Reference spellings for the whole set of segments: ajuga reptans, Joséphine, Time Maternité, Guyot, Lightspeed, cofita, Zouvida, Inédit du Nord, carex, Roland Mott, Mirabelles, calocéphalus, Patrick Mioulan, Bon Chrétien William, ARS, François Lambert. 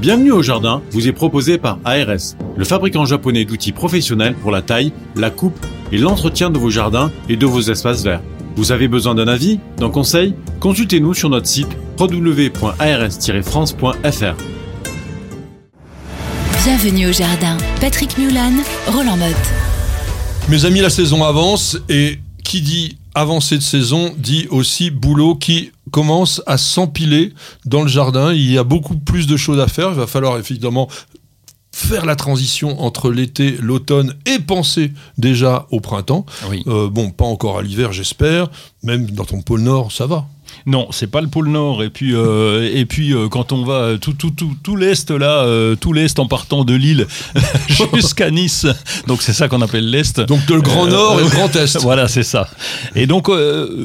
Bienvenue au jardin vous est proposé par ARS, le fabricant japonais d'outils professionnels pour la taille, la coupe et l'entretien de vos jardins et de vos espaces verts. Vous avez besoin d'un avis, d'un conseil? Consultez-nous sur notre site www.ars-france.fr. Bienvenue au jardin, Patrick Mioulan, Roland Mott. Mes amis, la saison avance et qui dit avancée de saison dit aussi boulot qui commence à s'empiler dans le jardin. Il y a beaucoup plus de choses à faire. Il va falloir effectivement faire la transition entre l'été, l'automne et penser déjà au printemps. Oui. Pas encore à l'hiver, j'espère. Même dans ton pôle Nord, ça va. Non, c'est pas le pôle Nord. Et puis, quand on va tout l'est là, tout l'est en partant de Lille jusqu'à Nice. Donc c'est ça qu'on appelle l'est. Donc de le grand Nord et le grand Est. Voilà, c'est ça. Et donc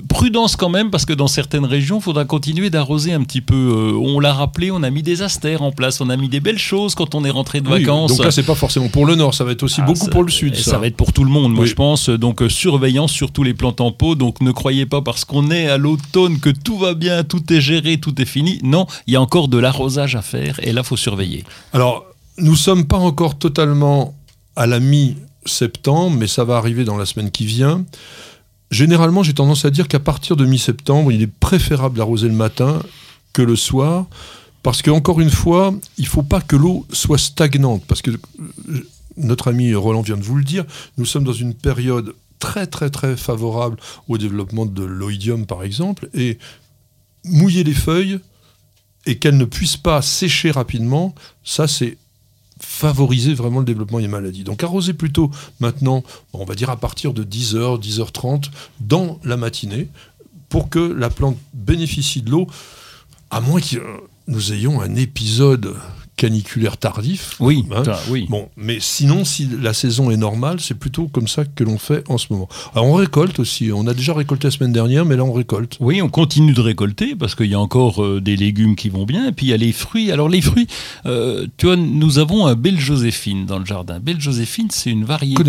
prudence quand même, parce que dans certaines régions, il faudra continuer d'arroser un petit peu. On l'a rappelé, on a mis des astères en place, on a mis des belles choses quand on est rentré de vacances. Donc là, c'est pas forcément pour le Nord, ça va être aussi beaucoup pour le Sud. Ça va être pour tout le monde, moi je pense. Donc surveillance sur tous les plantes en pot. Donc ne croyez pas parce qu'on est à l'automne que tout va bien, tout est géré, tout est fini. Non, il y a encore de l'arrosage à faire et là, il faut surveiller. Alors, nous ne sommes pas encore totalement à la mi-septembre, mais ça va arriver dans la semaine qui vient. Généralement, j'ai tendance à dire qu'à partir de mi-septembre, il est préférable d'arroser le matin que le soir, parce qu'encore une fois, il ne faut pas que l'eau soit stagnante, parce que notre ami Roland vient de vous le dire, nous sommes dans une période très très très favorable au développement de l'oïdium par exemple, et mouiller les feuilles et qu'elles ne puissent pas sécher rapidement, ça c'est favoriser vraiment le développement des maladies. Donc arroser plutôt maintenant, on va dire à partir de 10h, 10h30 dans la matinée, pour que la plante bénéficie de l'eau, à moins que nous ayons un épisode caniculaire tardif. Oui, hein. Oui. Bon, mais sinon, si la saison est normale, c'est plutôt comme ça que l'on fait en ce moment. Alors on récolte aussi, on a déjà récolté la semaine dernière, mais là on récolte. Oui, on continue de récolter, parce qu'il y a encore des légumes qui vont bien, et puis il y a les fruits. Alors les fruits, tu vois, nous avons un bel Joséphine dans le jardin. Bel Joséphine, c'est une variété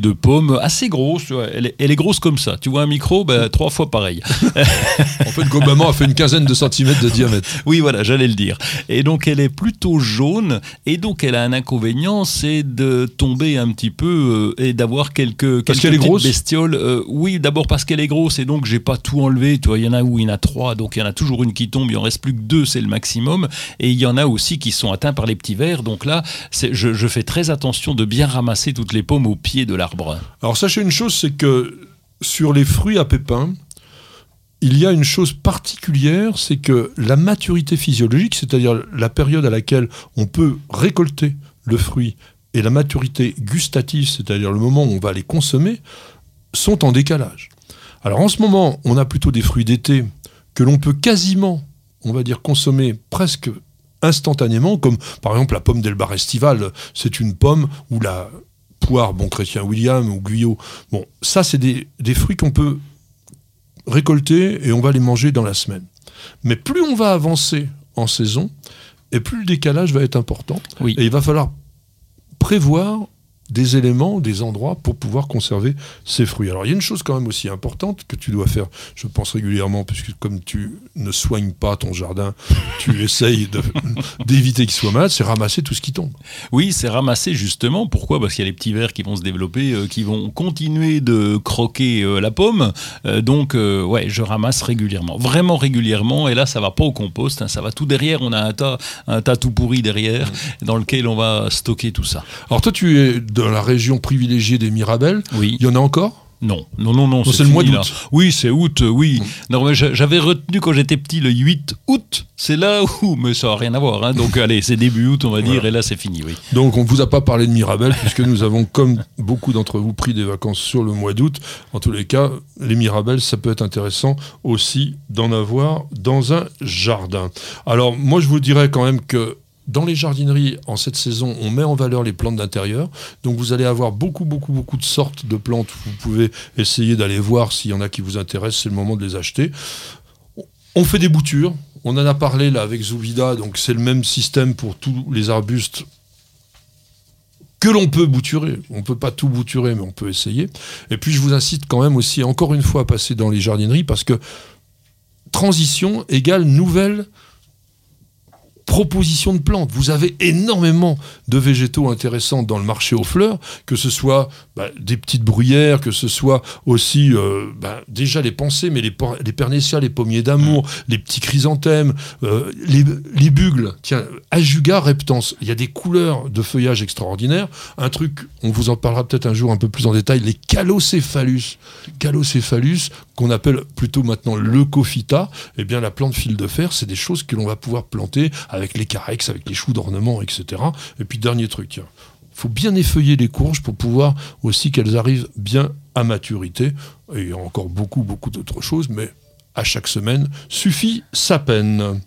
de pommes assez grosse, tu vois, elle est grosse comme ça. Tu vois un micro, 3 fois pareil. En fait, globalement, elle fait une 15 cm de diamètre. Oui, voilà, j'allais le dire. Et donc elle est plutôt jaune, et donc elle a un inconvénient, c'est de tomber un petit peu et d'avoir quelques petites bestioles. Oui, d'abord parce qu'elle est grosse, et donc j'ai pas tout enlevé. Tu vois, il y en a où il y en a 3, donc il y en a toujours une qui tombe, il en reste plus que 2, c'est le maximum. Et il y en a aussi qui sont atteints par les petits vers. Donc là, je fais très attention de bien ramasser toutes les pommes au pied de l'arbre. Alors sachez une chose, c'est que sur les fruits à pépins, il y a une chose particulière, c'est que la maturité physiologique, c'est-à-dire la période à laquelle on peut récolter le fruit, et la maturité gustative, c'est-à-dire le moment où on va les consommer, sont en décalage. Alors en ce moment, on a plutôt des fruits d'été que l'on peut quasiment, on va dire, consommer presque instantanément, comme par exemple la pomme d'Elbar estivale, c'est une pomme où la poire Bon Chrétien William ou Guyot, bon, ça c'est des fruits qu'on peut récolter et on va les manger dans la semaine. Mais plus on va avancer en saison, et plus le décalage va être important. Oui. Et il va falloir prévoir des éléments, des endroits pour pouvoir conserver ces fruits. Alors il y a une chose quand même aussi importante que tu dois faire, je pense régulièrement, puisque comme tu ne soignes pas ton jardin, tu essayes d'éviter qu'il soit malade, c'est ramasser tout ce qui tombe. Oui, c'est ramasser justement. Pourquoi ? Parce qu'il y a les petits vers qui vont se développer, qui vont continuer de croquer la pomme. Donc, je ramasse régulièrement, vraiment régulièrement. Et là, ça va pas au compost, hein, ça va tout derrière. On a un tas tout pourri derrière dans lequel on va stocker tout ça. Alors toi, tu es dans la région privilégiée des Mirabelles. Oui. Il y en a encore ? Non, c'est le mois d'août. Là. Oui, c'est août, oui. Non, mais j'avais retenu quand j'étais petit le 8 août, c'est là où... Mais ça n'a rien à voir, hein. Donc allez, c'est début août, on va dire, voilà. Et là c'est fini, oui. Donc on ne vous a pas parlé de Mirabelles, puisque nous avons, comme beaucoup d'entre vous, pris des vacances sur le mois d'août. En tous les cas, les Mirabelles, ça peut être intéressant aussi d'en avoir dans un jardin. Alors moi je vous dirais quand même que dans les jardineries, en cette saison, on met en valeur les plantes d'intérieur. Donc vous allez avoir beaucoup de sortes de plantes. Vous pouvez essayer d'aller voir s'il y en a qui vous intéressent. C'est le moment de les acheter. On fait des boutures. On en a parlé là avec Zouvida. Donc c'est le même système pour tous les arbustes que l'on peut bouturer. On ne peut pas tout bouturer, mais on peut essayer. Et puis je vous incite quand même aussi, encore une fois, à passer dans les jardineries, parce que transition égale nouvelle propositions de plantes. Vous avez énormément de végétaux intéressants dans le marché aux fleurs, que ce soit des petites bruyères, que ce soit aussi déjà les pensées, mais les pernicias, les pommiers d'amour, les petits chrysanthèmes, les bugles. Tiens, ajuga reptans, il y a des couleurs de feuillage extraordinaires. Un truc, on vous en parlera peut-être un jour un peu plus en détail, les calocéphalus. Calocéphalus, qu'on appelle plutôt maintenant le cofita, eh bien la plante fil de fer, c'est des choses que l'on va pouvoir planter avec les carex, avec les choux d'ornement, etc. Et puis dernier truc, faut bien effeuiller les courges pour pouvoir aussi qu'elles arrivent bien à maturité. Et il y a encore beaucoup d'autres choses, mais à chaque semaine suffit sa peine.